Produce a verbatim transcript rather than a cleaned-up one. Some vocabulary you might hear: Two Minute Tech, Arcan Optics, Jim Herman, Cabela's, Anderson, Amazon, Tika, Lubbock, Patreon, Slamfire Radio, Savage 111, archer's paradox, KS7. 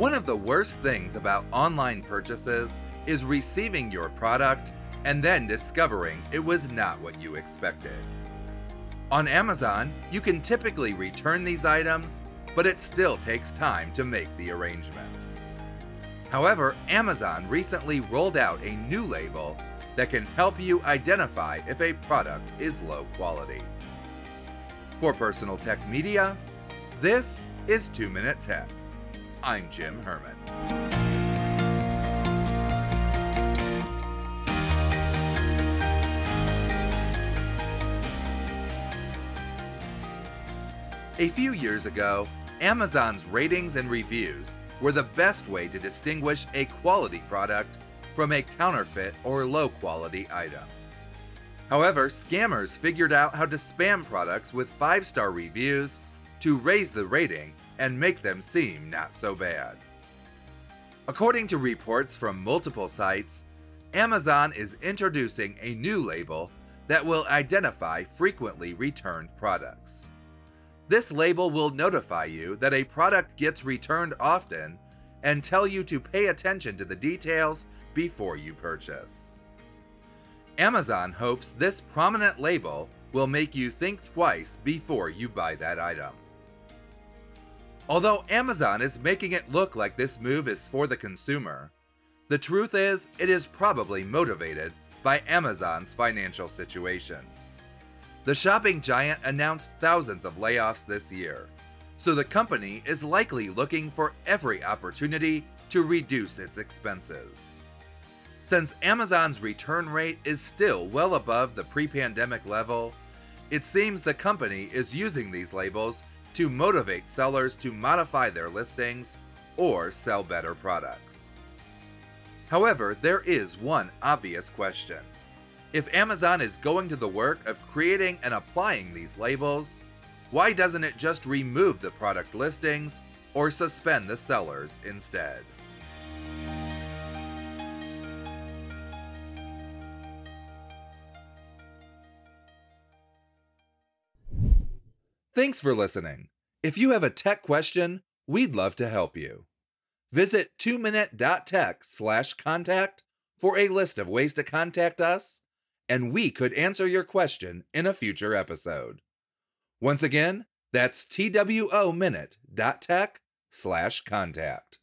One of the worst things about online purchases is receiving your product and then discovering it was not what you expected. On Amazon, you can typically return these items, but it still takes time to make the arrangements. However, Amazon recently rolled out a new label that can help you identify if a product is low quality. For Personal Tech Media, this is Two Minute Tech. I'm Jim Herman. A few years ago, Amazon's ratings and reviews were the best way to distinguish a quality product from a counterfeit or low-quality item. However, scammers figured out how to spam products with five-star reviews to raise the rating and make them seem not so bad. According to reports from multiple sites, Amazon is introducing a new label that will identify frequently returned products. This label will notify you that a product gets returned often and tell you to pay attention to the details before you purchase. Amazon hopes this prominent label will make you think twice before you buy that item. Although Amazon is making it look like this move is for the consumer, the truth is it is probably motivated by Amazon's financial situation. The shopping giant announced thousands of layoffs this year, so the company is likely looking for every opportunity to reduce its expenses. Since Amazon's return rate is still well above the pre-pandemic level, it seems the company is using these labels to motivate sellers to modify their listings or sell better products. However, there is one obvious question. If Amazon is going to the work of creating and applying these labels, why doesn't it just remove the product listings or suspend the sellers instead? Thanks for listening. If you have a tech question, we'd love to help you. Visit two minute dot tech slash contact for a list of ways to contact us, and we could answer your question in a future episode. Once again, that's two minute dot tech slash contact.